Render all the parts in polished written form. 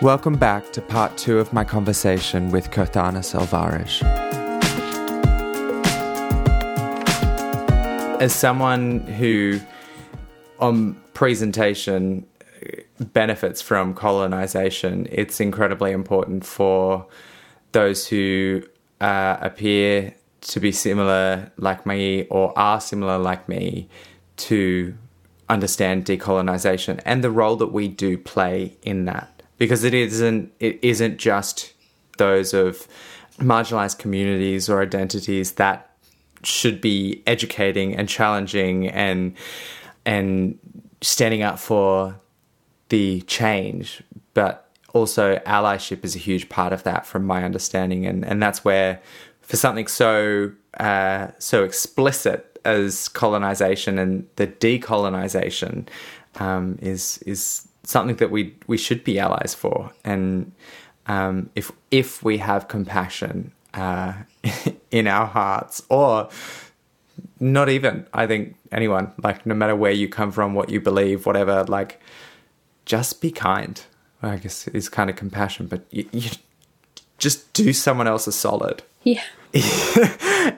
Welcome back to part two of my conversation with Kirthana Selvaraj. As someone who, on presentation, benefits from colonization, it's incredibly important for those who appear to be similar like me or are similar like me to understand decolonization and the role that we do play in that, because it isn't just those of marginalized communities or identities that should be educating and challenging and standing up for the change, but also allyship is a huge part of that from my understanding, and that's where for something so explicit as colonization and the decolonization is something that we should be allies for, and if we have compassion in our hearts, or not even, I think anyone, like no matter where you come from, what you believe, whatever, like just be kind. I guess is kind of compassion, but you just do someone else a solid. Yeah.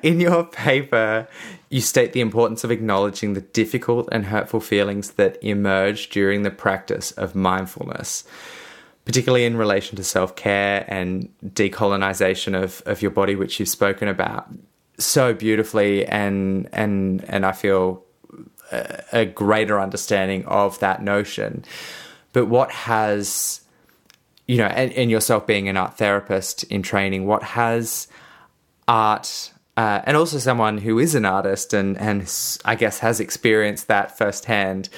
In your paper, you state the importance of acknowledging the difficult and hurtful feelings that emerge during the practice of mindfulness, particularly in relation to self-care and decolonization of your body, which you've spoken about so beautifully, and I feel a greater understanding of that notion. But what has, you know, and yourself being an art therapist in training, what has art, and also someone who is an artist and I guess has experienced that firsthand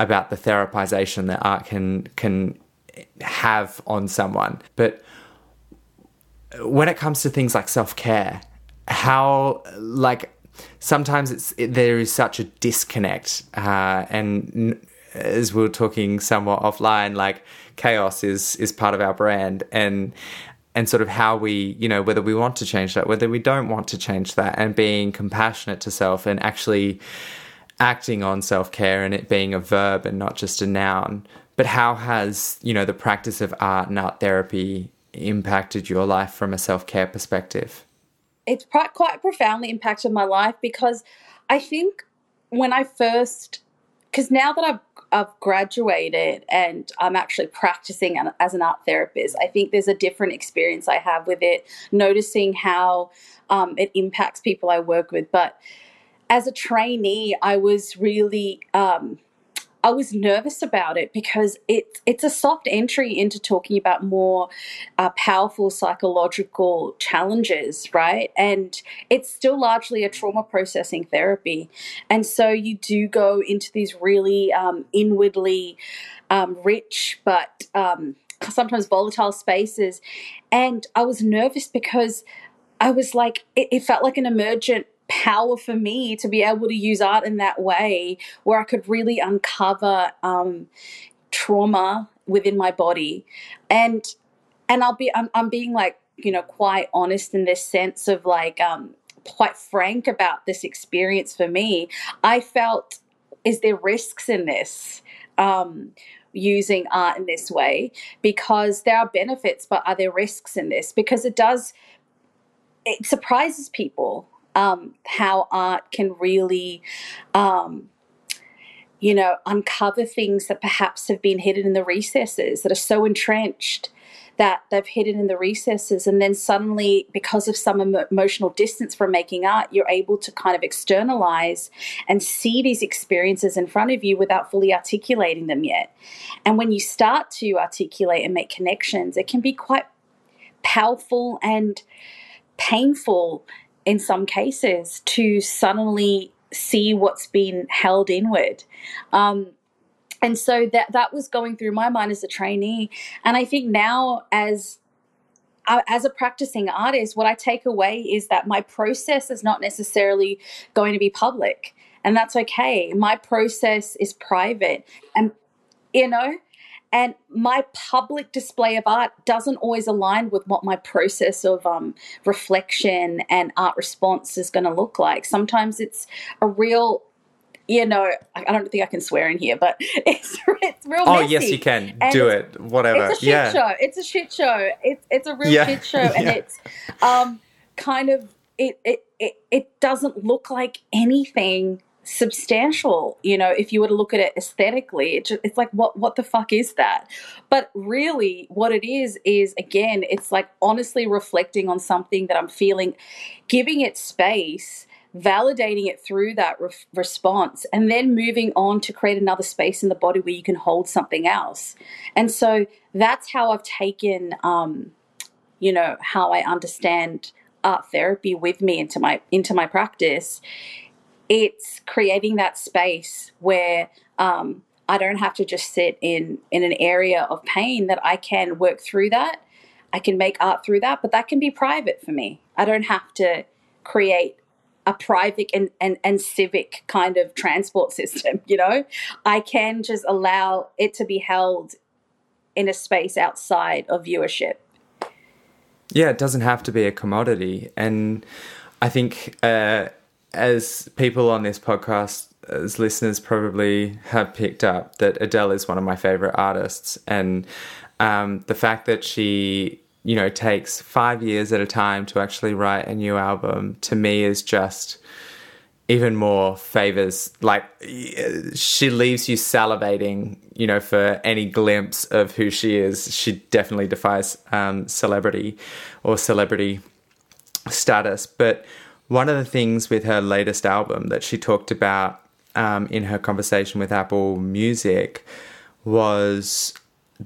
about the therapization that art can have on someone. But when it comes to things like self-care, how, like, sometimes there is such a disconnect and as we were talking somewhat offline, like chaos is part of our brand, and sort of how we, you know, whether we want to change that, whether we don't want to change that, and being compassionate to self and actually acting on self-care and it being a verb and not just a noun. But how has, you know, the practice of art and art therapy impacted your life from a self-care perspective? It's quite profoundly impacted my life, because I think when I first, because now that I've graduated and I'm actually practicing as an art therapist, I think there's a different experience I have with it, noticing how it impacts people I work with. But as a trainee, I was really I was nervous about it, because it's a soft entry into talking about more powerful psychological challenges, right? And it's still largely a trauma processing therapy. And so you do go into these really inwardly rich but sometimes volatile spaces. And I was nervous because I was like, it felt like an emergent power for me to be able to use art in that way, where I could really uncover trauma within my body, and I'm being, like, you know, quite honest in this sense of, like, quite frank about this experience for me. I felt, is there risks in this? Using art in this way, because there are benefits, but are there risks in this? Because it surprises people. How art can really, you know, uncover things that perhaps have been hidden in the recesses, that are so entrenched that they've hidden in the recesses, and then suddenly, because of some emotional distance from making art, you're able to kind of externalize and see these experiences in front of you without fully articulating them yet. And when you start to articulate and make connections, it can be quite powerful and painful in some cases, to suddenly see what's been held inward. And so that was going through my mind as a trainee. And I think now as a practicing artist, what I take away is that my process is not necessarily going to be public, and that's okay. My process is private, and, you know, and my public display of art doesn't always align with what my process of reflection and art response is going to look like. Sometimes it's a real you know, I don't think I can swear in here, but it's real messy. Oh, yes, you can. And do it. Whatever. It's a shit show. It's a shit show. It's a real shit show. And it's kind of it doesn't look like anything substantial, you know, if you were to look at it aesthetically. It's like, what the fuck is that? But really what it is, again, it's like honestly reflecting on something that I'm feeling, giving it space, validating it through that response, and then moving on to create another space in the body where you can hold something else. And so that's how I've taken, you know, how I understand art therapy with me into my practice. It's creating that space where I don't have to just sit in an area of pain, that I can work through that. I can make art through that, but that can be private for me. I don't have to create a private and civic kind of transport system, you know. I can just allow it to be held in a space outside of viewership. Yeah, it doesn't have to be a commodity. And I think... as people on this podcast, as listeners probably have picked up, that Adele is one of my favourite artists. And the fact that she, you know, takes 5 years at a time to actually write a new album, to me is just even more favours. Like, she leaves you salivating, you know, for any glimpse of who she is. She definitely defies celebrity or celebrity status. But one of the things with her latest album that she talked about in her conversation with Apple Music was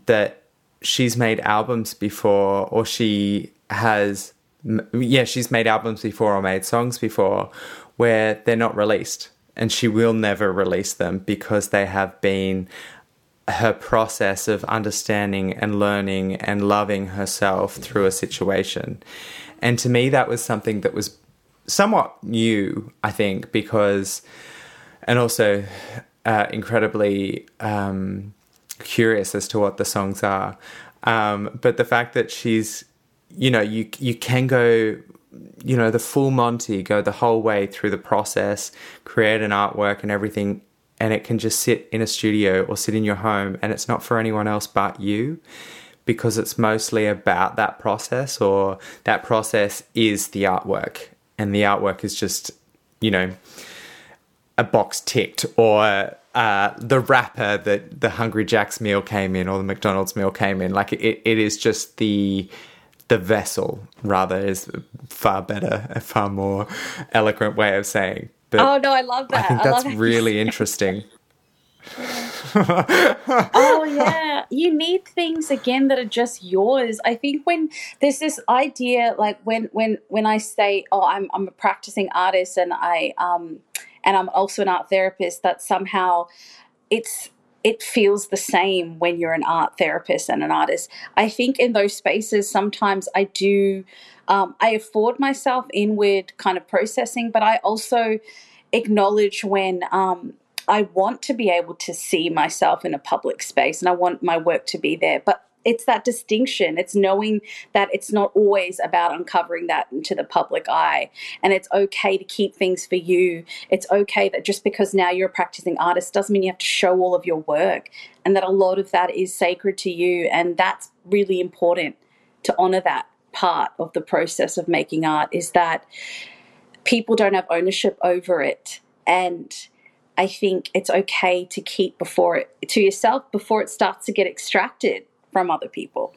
that she's made albums before, or she's made albums before or made songs before where they're not released, and she will never release them because they have been her process of understanding and learning and loving herself through a situation. And to me, that was something that was somewhat new, I think, because, and also incredibly curious as to what the songs are. But the fact that she's, you know, you can go, you know, the full Monty, go the whole way through the process, create an artwork and everything, and it can just sit in a studio or sit in your home, and it's not for anyone else but you, because it's mostly about that process, or that process is the artwork. And the artwork is just, you know, a box ticked, or the wrapper that the Hungry Jack's meal came in, or the McDonald's meal came in. Like, it is just the vessel, rather, is a far more eloquent way of saying. But oh, no, I love that. I think that's really interesting. Oh, yeah. You need things, again, that are just yours. I think when there's this idea, like when I say, oh, I'm a practicing artist and I'm also an art therapist, that somehow it feels the same when you're an art therapist and an artist. I think in those spaces sometimes I do, I afford myself inward kind of processing, but I also acknowledge when I want to be able to see myself in a public space, and I want my work to be there. But it's that distinction. It's knowing that it's not always about uncovering that into the public eye, and it's okay to keep things for you. It's okay that just because now you're a practicing artist doesn't mean you have to show all of your work, and that a lot of that is sacred to you, and that's really important to honor. That part of the process of making art is that people don't have ownership over it, and I think it's okay to keep to yourself before it starts to get extracted from other people.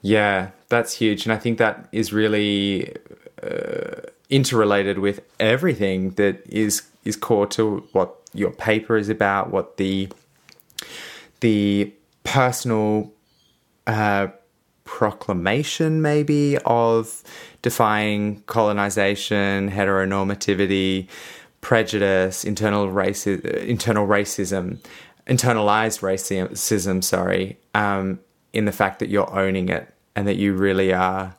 Yeah, that's huge. And I think that is really interrelated with everything that is core to what your paper is about, what the personal proclamation maybe of defying colonization, heteronormativity, prejudice, internalized racism, in the fact that you're owning it, and that you really are,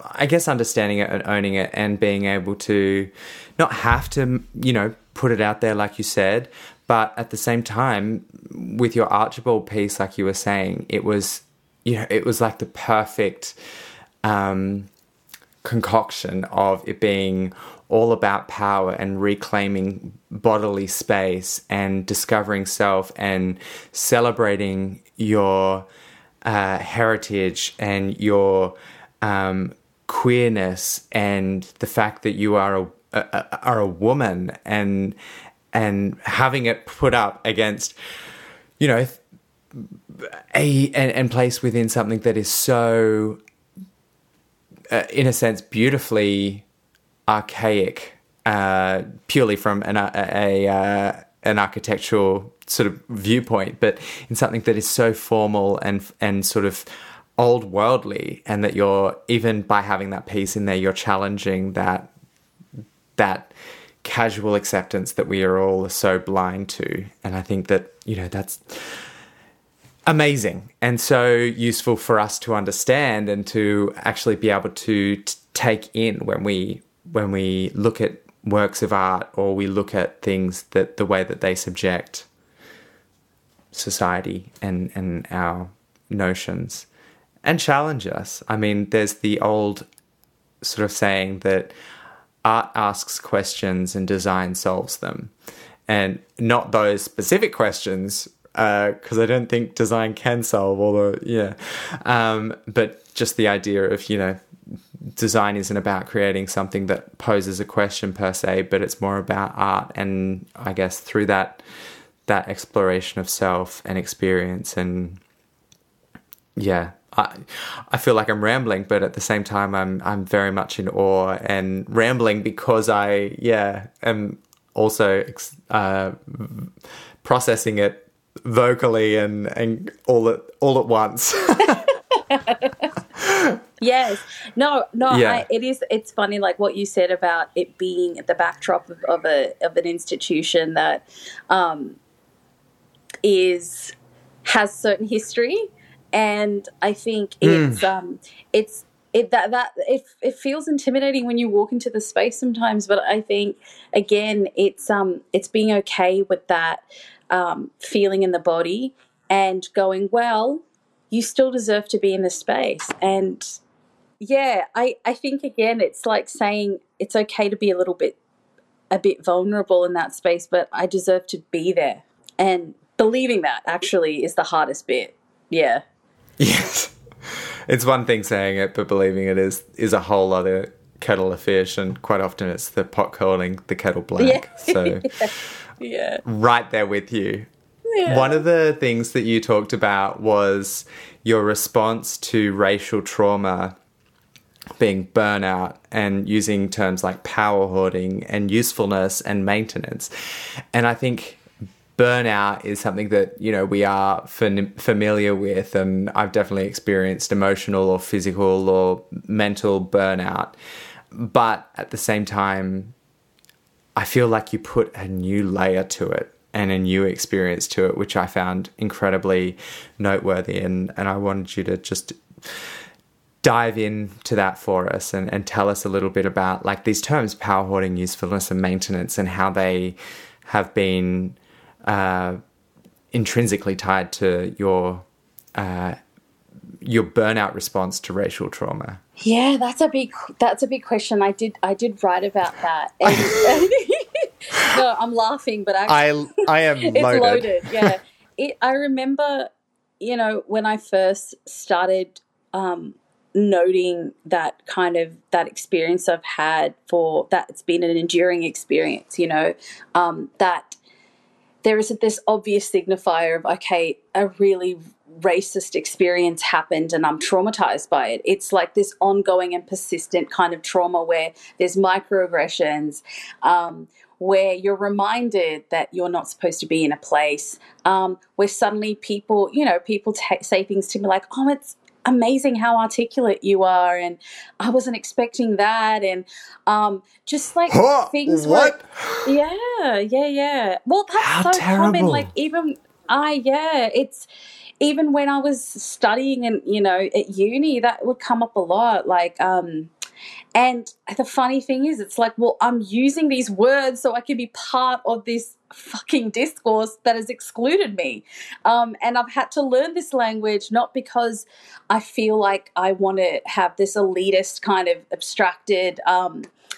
I guess, understanding it and owning it, and being able to not have to, you know, put it out there like you said, but at the same time, with your Archibald piece, like you were saying, it was, you know, it was like the perfect concoction of it being all about power and reclaiming bodily space and discovering self and celebrating your heritage and your queerness and the fact that you are a woman, and having it put up against, you know, and placed within something that is so, in a sense, beautifully archaic, purely from an architectural sort of viewpoint, but in something that is so formal and sort of old worldly, and that you're, even by having that piece in there, you're challenging that casual acceptance that we are all so blind to. And I think that, you know, that's amazing and so useful for us to understand and to actually be able to take in when we look at works of art, or we look at things that the way that they subject society and our notions and challenge us. I mean, there's the old sort of saying that art asks questions and design solves them, and not those specific questions, because I don't think design can solve, although, yeah. But just the idea of, you know, design isn't about creating something that poses a question per se, but it's more about art. And I guess through that exploration of self and experience, and yeah, I feel like I'm rambling, but at the same time, I'm very much in awe and rambling because I am also processing it vocally and all at once. Yes. No. Yeah. It's funny, like what you said about it being at the backdrop of an institution that has certain history, and I think it feels intimidating when you walk into the space sometimes. But I think again, it's being okay with that. Feeling in the body and going, well, you still deserve to be in this space. And yeah, I think again, it's like saying it's okay to be a bit vulnerable in that space, but I deserve to be there. And believing that actually is the hardest bit. Yeah. Yes. It's one thing saying it, but believing it is a whole other kettle of fish, and quite often it's the pot calling the kettle black. Yeah. So yeah. Right there with you. Yeah. One of the things that you talked about was your response to racial trauma being burnout, and using terms like power hoarding and usefulness and maintenance. And I think burnout is something that, you know, we are familiar with, and I've definitely experienced emotional or physical or mental burnout. But at the same time, I feel like you put a new layer to it and a new experience to it, which I found incredibly noteworthy. And I wanted you to just dive into that for us and tell us a little bit about, like, these terms, power hoarding, usefulness and maintenance, and how they have been intrinsically tied to your burnout response to racial trauma? Yeah, that's a big question. I did write about that. And, no, I'm laughing, but actually, I am loaded. It's loaded. Yeah, I remember, you know, when I first started noting that kind of that experience I've had, for that it's been an enduring experience. You know, that there is this obvious signifier of, okay, a really racist experience happened and I'm traumatized by it. It's like this ongoing and persistent kind of trauma where there's microaggressions, where you're reminded that you're not supposed to be in a place, where suddenly people say things to me like, oh, it's amazing how articulate you are, and I wasn't expecting that, and just like things. What? Were, yeah. Well, that's how so terrible. Common. Like even it's. Even when I was studying and, you know, at uni, that would come up a lot. Like, And the funny thing is, it's like, well, I'm using these words so I can be part of this fucking discourse that has excluded me. And I've had to learn this language, not because I feel like I want to have this elitist kind of abstracted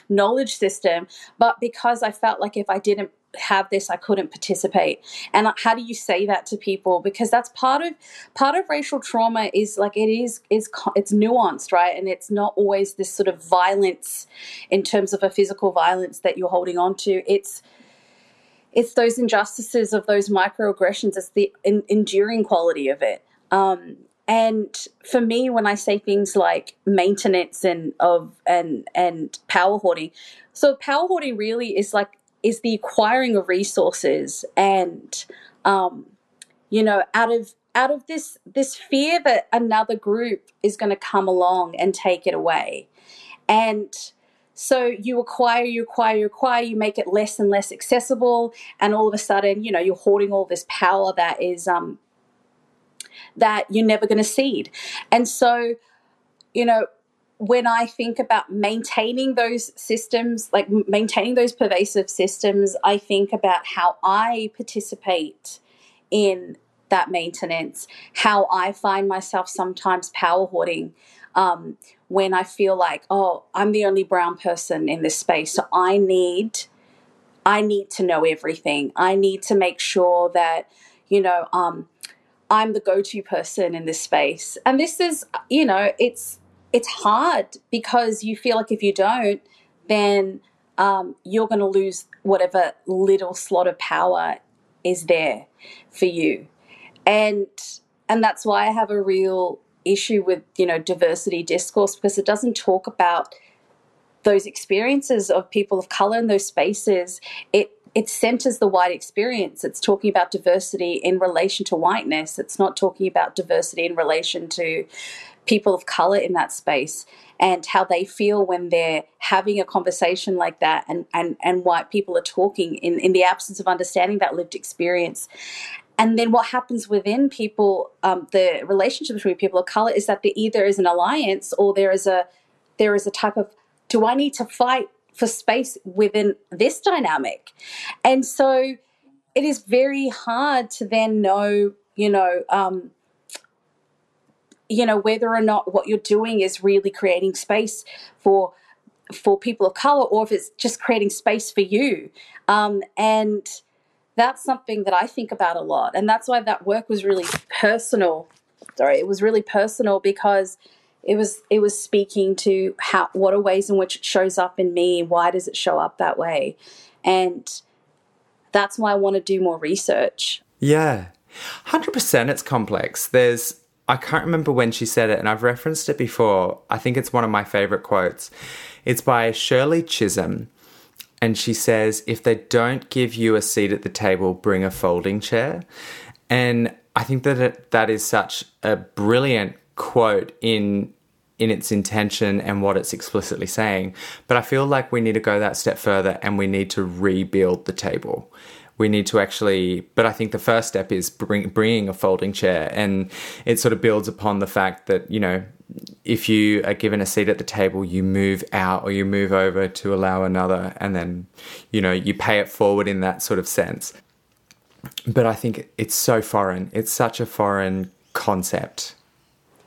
knowledge system, but because I felt like if I didn't have this, I couldn't participate. And how do you say that to people? Because that's part of racial trauma is like it's nuanced, right? And it's not always this sort of violence in terms of a physical violence that you're holding on to. It's those injustices of those microaggressions. It's the enduring quality of it. And for me, when I say things like maintenance and power hoarding, so power hoarding really is the acquiring of resources and, out of this fear that another group is going to come along and take it away. And so you acquire, you make it less and less accessible, and all of a sudden, you're hoarding all this power that is that you're never going to cede. And so, when I think about maintaining those systems, like maintaining those pervasive systems, I think about how I participate in that maintenance, how I find myself sometimes power hoarding when I feel like, oh, I'm the only brown person in this space, so I need to know everything. I need to make sure that, I'm the go-to person in this space. And this is, it's hard because you feel like if you don't, then you're going to lose whatever little slot of power is there for you. And that's why I have a real issue with, diversity discourse, because it doesn't talk about those experiences of people of color in those spaces. It centers the white experience. It's talking about diversity in relation to whiteness. It's not talking about diversity in relation to people of color in that space and how they feel when they're having a conversation like that and white people are talking in the absence of understanding that lived experience. And then what happens within people, the relationship between people of color, is that there either is an alliance or there is a type of, do I need to fight for space within this dynamic? And so it is very hard to then know, whether or not what you're doing is really creating space for people of color or if it's just creating space for you. And that's something that I think about a lot. And that's why that work was really personal. Sorry, it was really personal because it was speaking to what are ways in which it shows up in me, why does it show up that way? And that's why I want to do more research. Yeah, 100% it's complex. I can't remember when she said it, and I've referenced it before. I think it's one of my favourite quotes. It's by Shirley Chisholm, and she says, if they don't give you a seat at the table, bring a folding chair. And I think that is such a brilliant quote in its intention and what it's explicitly saying. But I feel like we need to go that step further, and we need to rebuild the table. We need to actually, but I think the first step is bringing a folding chair, and it sort of builds upon the fact that, if you are given a seat at the table, you move out or you move over to allow another, and then, you pay it forward in that sort of sense. But I think it's so foreign. It's such a foreign concept.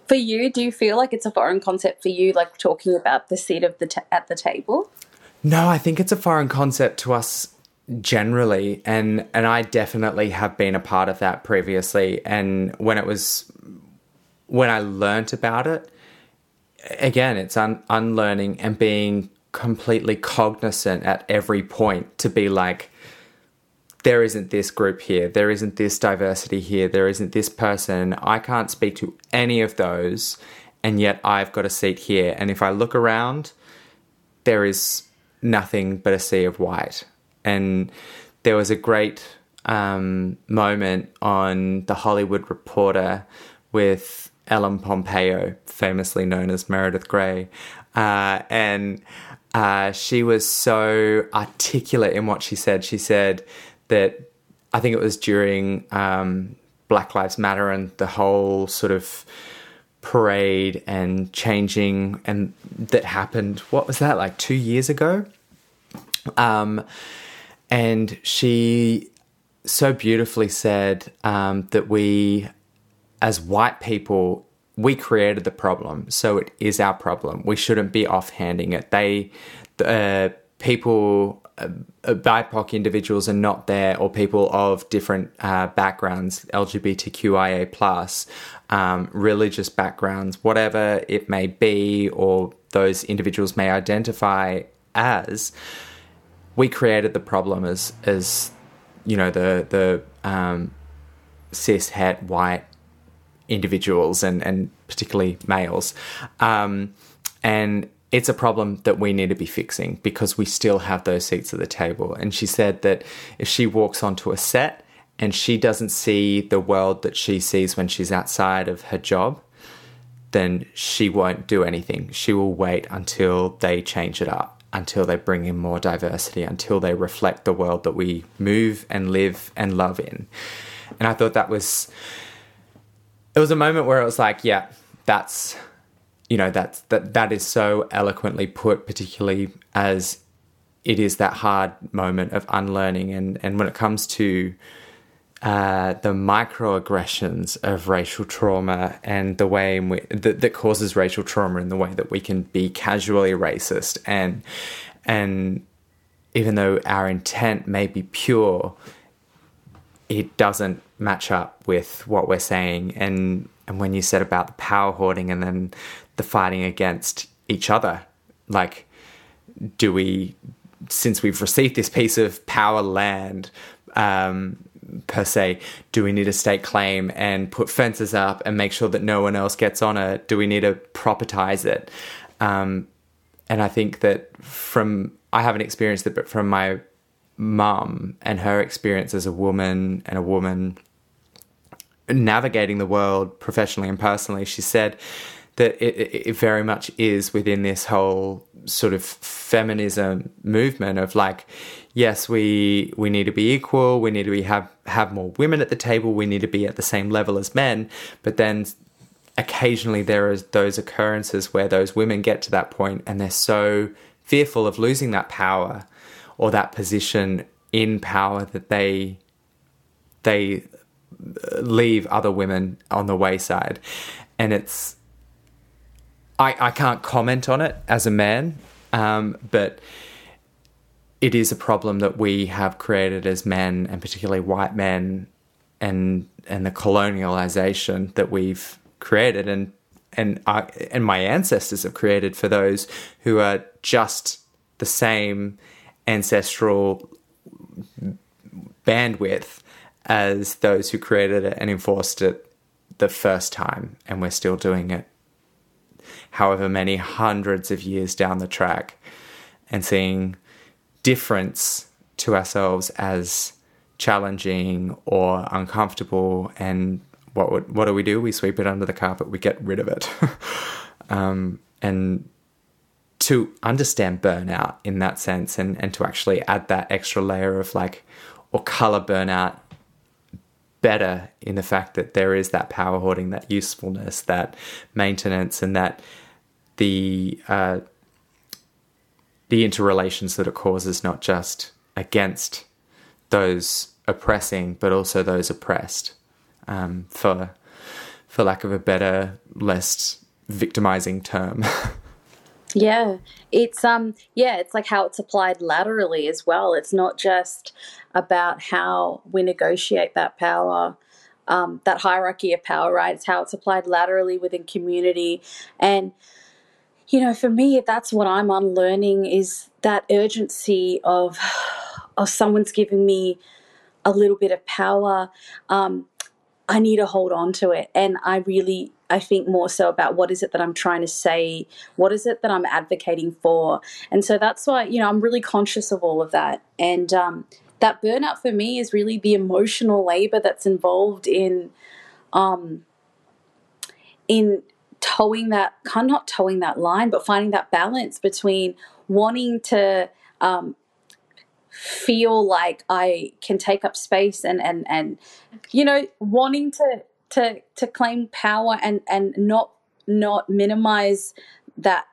For you, do you feel like it's a foreign concept for you, like talking about the seat of at the table? No, I think it's a foreign concept to us generally, and I definitely have been a part of that previously. And when I learnt about it, again, it's unlearning and being completely cognizant at every point to be like, there isn't this group here, there isn't this diversity here, there isn't this person, I can't speak to any of those, and yet I've got a seat here, and if I look around, there is nothing but a sea of white. And there was a great moment on The Hollywood Reporter with Ellen Pompeo, famously known as Meredith Grey. And she was so articulate in what she said. She said that, I think it was during Black Lives Matter and the whole sort of parade and changing, and that happened, what was that, like 2 years ago? And she so beautifully said that we, as white people, we created the problem, so it is our problem. We shouldn't be offhanding it. BIPOC individuals are not there, or people of different backgrounds, LGBTQIA+, religious backgrounds, whatever it may be, or those individuals may identify as. We created the problem as you know, the cis het white individuals and particularly males, and it's a problem that we need to be fixing because we still have those seats at the table. And she said that if she walks onto a set and she doesn't see the world that she sees when she's outside of her job, then she won't do anything. She will wait until they change it up, until they bring in more diversity, until they reflect the world that we move and live and love in. And I thought that was... It was a moment where it was like, yeah, that's... You know, that is so eloquently put, particularly as it is that hard moment of unlearning. And when it comes to the microaggressions of racial trauma and the way in which that causes racial trauma, and the way that we can be casually racist, and even though our intent may be pure, it doesn't match up with what we're saying. And when you said about the power hoarding and then the fighting against each other, like, do we, since we've received this piece of power land, per se, do we need to stake claim and put fences up and make sure that no one else gets on it? Do we need to propertize it? And I think that I haven't experienced it, but from my mum and her experience as a woman navigating the world professionally and personally, she said that it very much is within this whole sort of feminism movement of like, yes, we need to be equal, we need to have more women at the table, we need to be at the same level as men, but then occasionally there are those occurrences where those women get to that point and they're so fearful of losing that power or that position in power that they leave other women on the wayside. And it's, I can't comment on it as a man, but it is a problem that we have created as men, and particularly white men, and the colonialization that we've created and my ancestors have created for those who are just the same ancestral bandwidth as those who created it and enforced it the first time. And we're still doing it however many hundreds of years down the track, and seeing difference to ourselves as challenging or uncomfortable. And what do? We sweep it under the carpet, we get rid of it. And to understand burnout in that sense, and to actually add that extra layer of like, or colour burnout better in the fact that there is that power hoarding, that usefulness, that maintenance, and that the interrelations that it causes, not just against those oppressing, but also those oppressed, for lack of a better, less victimizing term. Yeah, it's like how it's applied laterally as well. It's not just about how we negotiate that power, that hierarchy of power, right? It's how it's applied laterally within community. And, you know, for me, that's what I'm unlearning, is that urgency of someone's giving me a little bit of power. I need to hold on to it. And I think more so about what is it that I'm trying to say, what is it that I'm advocating for. And so that's why, you know, I'm really conscious of all of that. And that burnout for me is really the emotional labor that's involved in towing that, not towing that line, but finding that balance between wanting to feel like I can take up space and you know, wanting to claim power and not not minimize that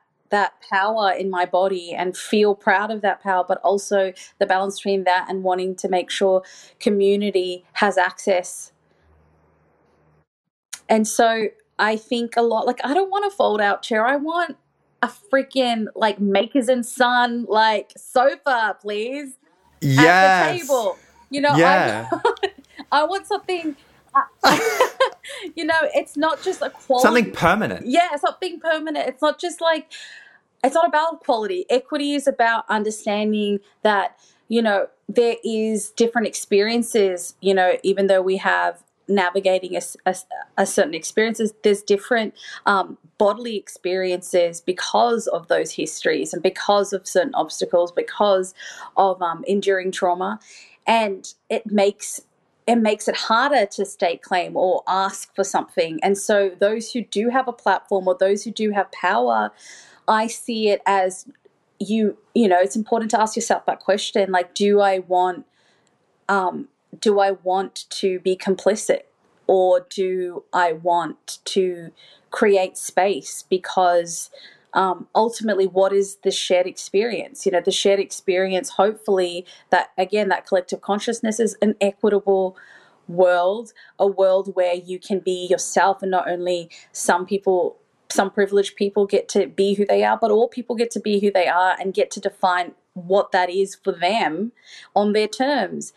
power in my body and feel proud of that power, but also the balance between that and wanting to make sure community has access. And so I think a lot, like, I don't want a fold-out chair. I want a freaking, like, Makers and Son, like, sofa, please. Yes. At the table. You know, yeah. I want something, you know, it's not just a quality. Something permanent. Yeah, something permanent. It's not just like, it's not about quality. Equity is about understanding that, you know, there is different experiences, you know, even though we have navigating a certain experiences, there's different bodily experiences because of those histories and because of certain obstacles, because of enduring trauma, and it makes it harder to stake claim or ask for something. And so those who do have a platform or those who do have power, I see it as you know it's important to ask yourself that question, like, do I want to be complicit, or do I want to create space? Because ultimately, what is the shared experience? You know, the shared experience, hopefully, that, again, that collective consciousness is an equitable world, a world where you can be yourself, and not only some people, some privileged people get to be who they are, but all people get to be who they are and get to define what that is for them on their terms.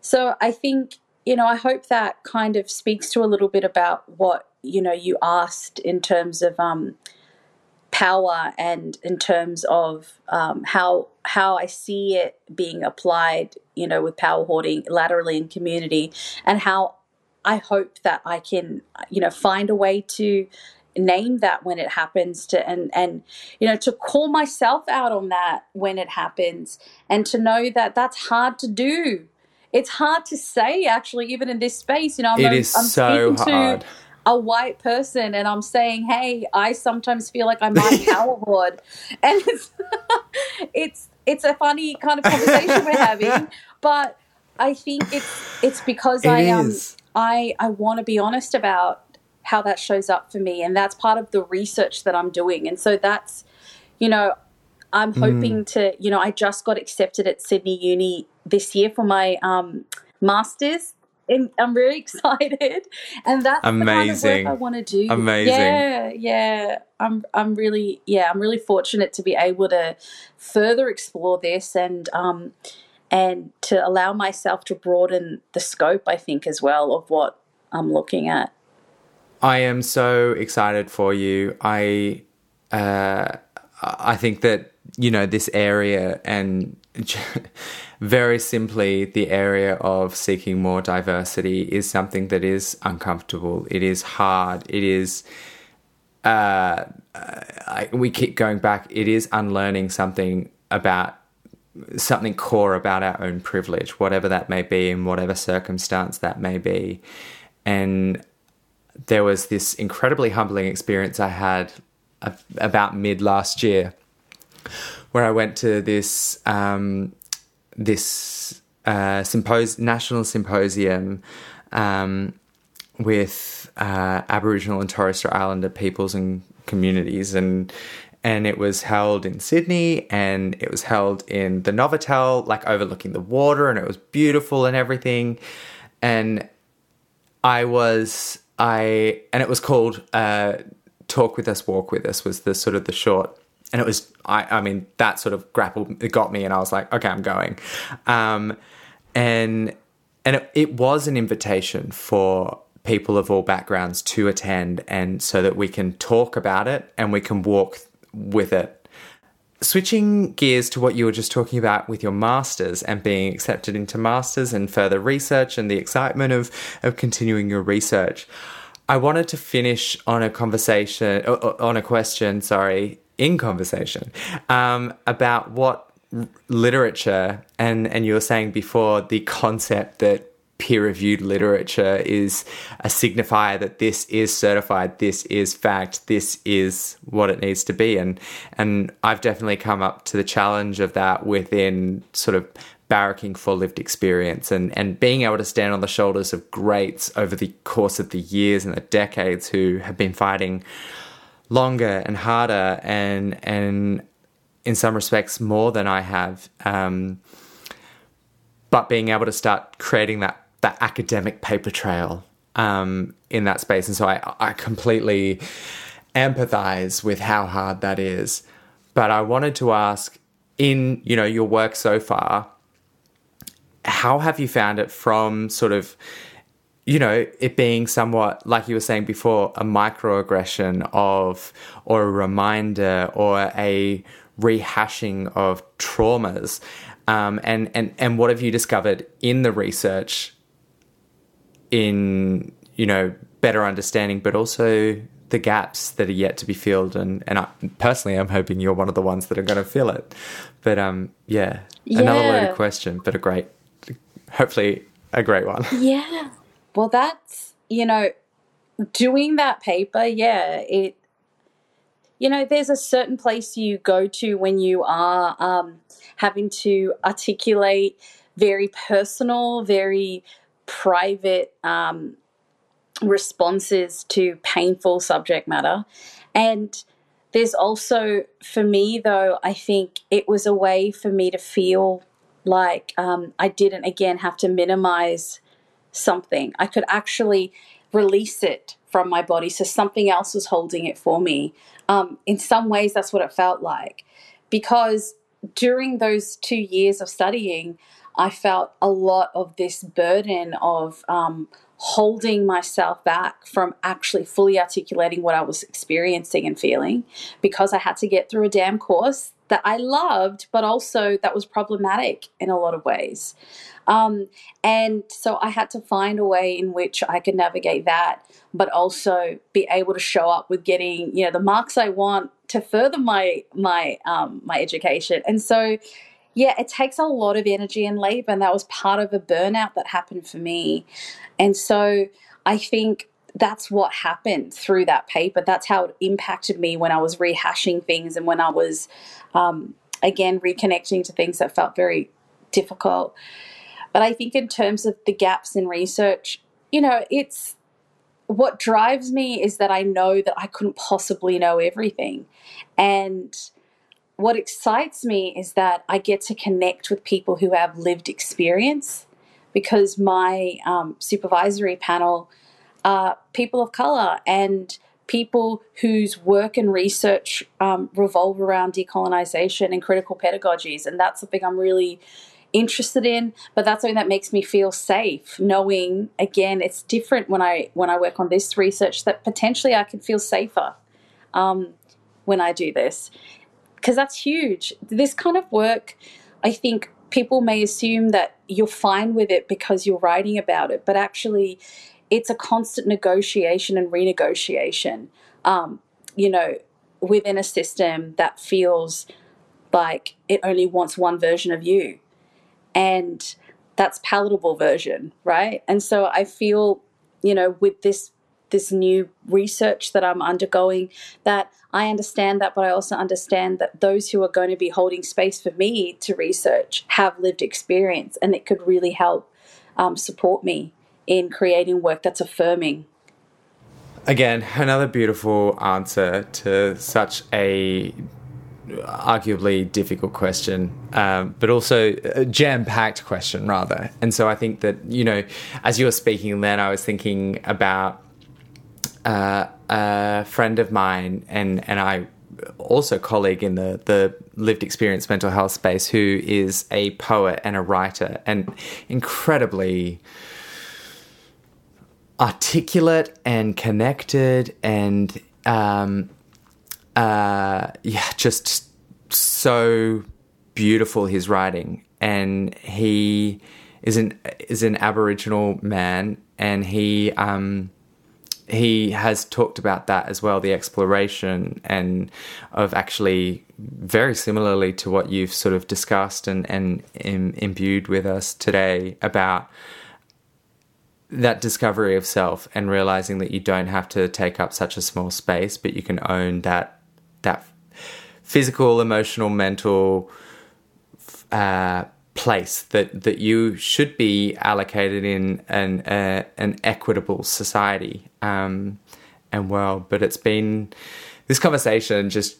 So I think, you know, I hope that kind of speaks to a little bit about what, you know, you asked in terms of power and in terms of how I see it being applied, you know, with power hoarding laterally in community, and how I hope that I can, you know, find a way to name that when it happens, to and you know, to call myself out on that when it happens, and to know that that's hard to do. It's hard to say, actually, even in this space. You know, I'm speaking to a white person and I'm saying, hey, I sometimes feel like I might power hoard, and it's a funny kind of conversation we're having. But I think it's because I want to be honest about how that shows up for me, and that's part of the research that I'm doing. And so that's, you know, I'm hoping to, you know, I just got accepted at Sydney Uni this year for my master's, and I'm really excited. And that's amazing. The kind of work I want to do. Amazing. Yeah. I'm really fortunate to be able to further explore this and to allow myself to broaden the scope, I think, as well, of what I'm looking at. I am so excited for you. I think that, you know, this area, and very simply the area of seeking more diversity, is something that is uncomfortable. It is hard. It is, we keep going back. It is unlearning something core about our own privilege, whatever that may be, in whatever circumstance that may be. And there was this incredibly humbling experience I had about mid last year, where I went to this national symposium with Aboriginal and Torres Strait Islander peoples and communities, and it was held in Sydney, and it was held in the Novotel, like overlooking the water, and it was beautiful and everything, and it was called Talk with Us, Walk with Us, was the sort of the short, and it was, I mean, that sort of grappled, it got me, and I was like, okay, I'm going. And it was an invitation for people of all backgrounds to attend, and so that we can talk about it and we can walk with it. Switching gears to what you were just talking about with your masters and being accepted into masters and further research and the excitement of continuing your research, I wanted to finish on a question, about what literature, and you were saying before, the concept that peer-reviewed literature is a signifier that this is certified, this is fact, this is what it needs to be. And I've definitely come up to the challenge of that within sort of barracking for lived experience and being able to stand on the shoulders of greats over the course of the years and the decades who have been fighting longer and harder and in some respects more than I have. But being able to start creating that academic paper trail in that space. And so I completely empathize with how hard that is. But I wanted to ask, in, you know, your work so far, how have you found it from sort of, you know, it being somewhat, like you were saying before, a microaggression of, or a reminder or a rehashing of traumas? And what have you discovered in the research in, you know, better understanding, but also the gaps that are yet to be filled? And I, personally, I'm hoping you're one of the ones that are going to fill it. But yeah, another loaded question, but hopefully a great one. Yeah. Well, that's, you know, doing that paper, it, you know, there's a certain place you go to when you are having to articulate very personal, very private responses to painful subject matter. And there's also, for me though, I think it was a way for me to feel like I didn't, again, have to minimize something. I could actually release it from my body, so something else was holding it for me. In some ways, that's what it felt like, because during those 2 years of studying, I felt a lot of this burden of holding myself back from actually fully articulating what I was experiencing and feeling, because I had to get through a damn course that I loved, but also that was problematic in a lot of ways. And so I had to find a way in which I could navigate that, but also be able to show up with getting, you know, the marks I want to further my education. And so, yeah, it takes a lot of energy and labor, and that was part of a burnout that happened for me. And so I think that's what happened through that paper. That's how it impacted me when I was rehashing things and when I was, again, reconnecting to things that felt very difficult. But I think in terms of the gaps in research, you know, it's what drives me is that I know that I couldn't possibly know everything. And what excites me is that I get to connect with people who have lived experience, because my supervisory panel are people of colour and people whose work and research revolve around decolonisation and critical pedagogies. And that's something I'm really interested in, but that's something that makes me feel safe, knowing, again, it's different when I work on this research, that potentially I can feel safer when I do this, because that's huge. This kind of work, I think people may assume that you're fine with it because you're writing about it, but actually it's a constant negotiation and renegotiation, you know, within a system that feels like it only wants one version of you. And that's palatable version, right? And so I feel, you know, with this new research that I'm undergoing, that I understand that, but I also understand that those who are going to be holding space for me to research have lived experience, and it could really help support me in creating work that's affirming. Again, another beautiful answer to such a arguably difficult question, but also a jam-packed question, rather. And so I think that, you know, as you were speaking then, I was thinking about a friend of mine and I also colleague in the lived experience mental health space, who is a poet and a writer and incredibly articulate and connected and just so beautiful, his writing. And he is an Aboriginal man, and he has talked about that as well, the exploration and of actually very similarly to what you've sort of discussed and imbued with us today, about that discovery of self and realizing that you don't have to take up such a small space, but you can own that physical, emotional, mental place that you should be allocated in an equitable society and world. But it's been, this conversation just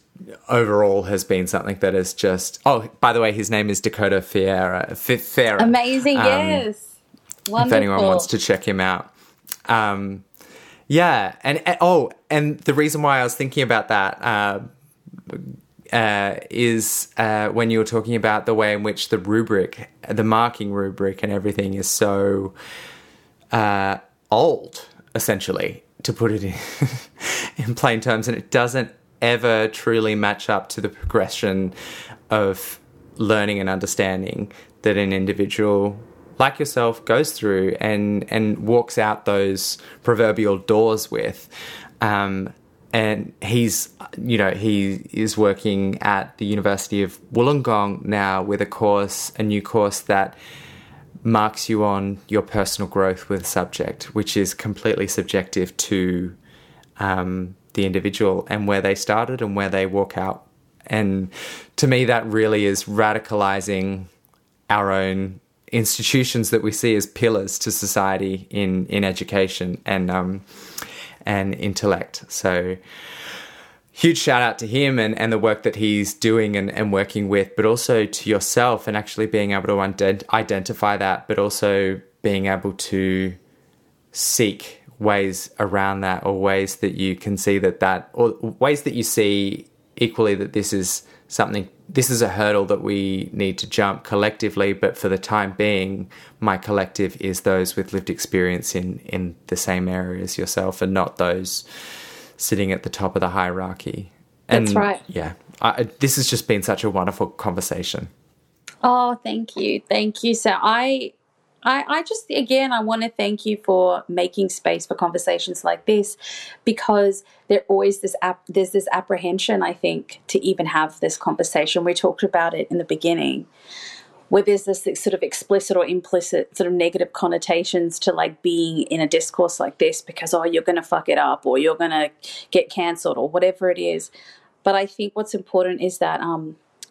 overall has been something that is just, oh, by the way, his name is Dakota Fiera. Amazing, yes. Wonderful. If anyone wants to check him out. Yeah. And the reason why I was thinking about that is when you were talking about the way in which the marking rubric and everything is so old, essentially, to put it in plain terms, and it doesn't ever truly match up to the progression of learning and understanding that an individual like yourself goes through and walks out those proverbial doors with. And he is working at the University of Wollongong now with a new course that marks you on your personal growth with a subject, which is completely subjective to the individual and where they started and where they walk out. And to me, that really is radicalizing our own institutions that we see as pillars to society in education and intellect. So huge shout out to him and the work that he's doing and working with, but also to yourself and actually being able to identify that, but also being able to seek ways around that, or ways that you can see that, or ways that you see equally that this is something, this is a hurdle that we need to jump collectively. But for the time being, my collective is those with lived experience in the same area as yourself, and not those sitting at the top of the hierarchy. And that's right. Yeah. This has just been such a wonderful conversation. Oh, thank you. Thank you. So I just, again, I want to thank you for making space for conversations like this, because there's this apprehension, I think, to even have this conversation. We talked about it in the beginning, where there's this sort of explicit or implicit sort of negative connotations to like being in a discourse like this, because, oh, you're going to fuck it up, or you're going to get cancelled, or whatever it is. But I think what's important is that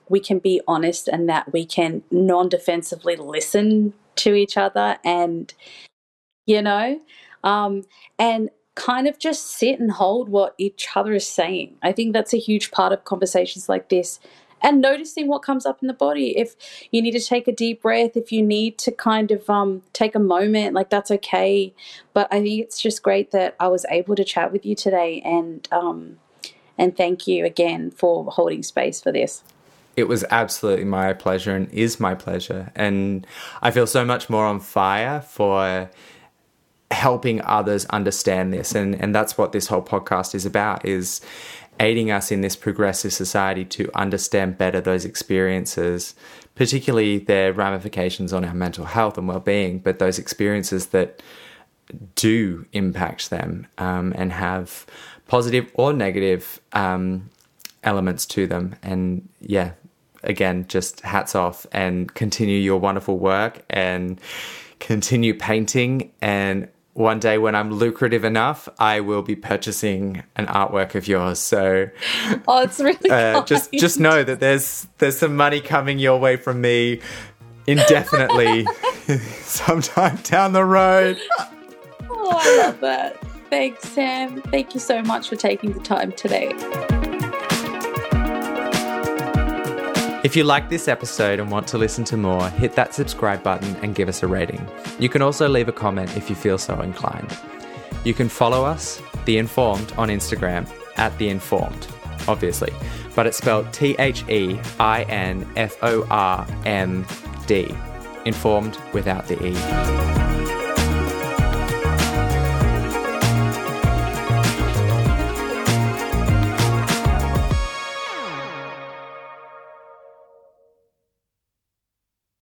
we can be honest, and that we can non-defensively listen to each other, and and kind of just sit and hold what each other is saying. I think that's a huge part of conversations like this, and noticing what comes up in the body. If you need to take a deep breath, if you need to kind of take a moment, like, that's okay. But I think it's just great that I was able to chat with you today, and thank you again for holding space for this. It was absolutely my pleasure, and is my pleasure. And I feel so much more on fire for helping others understand this. And that's what this whole podcast is about, is aiding us in this progressive society to understand better those experiences, particularly their ramifications on our mental health and well-being, but those experiences that do impact them and have positive or negative elements to them. And yeah, again, just hats off, and continue your wonderful work, and continue painting. And one day when I'm lucrative enough, I will be purchasing an artwork of yours. So, oh, it's really just know that there's some money coming your way from me indefinitely, sometime down the road. Oh, I love that. Thanks, Sam. Thank you so much for taking the time today. If you like this episode and want to listen to more, hit that subscribe button and give us a rating. You can also leave a comment if you feel so inclined. You can follow us, The Informed, on Instagram, @TheInformed, obviously, but it's spelled THEINFORMD, informed without the E.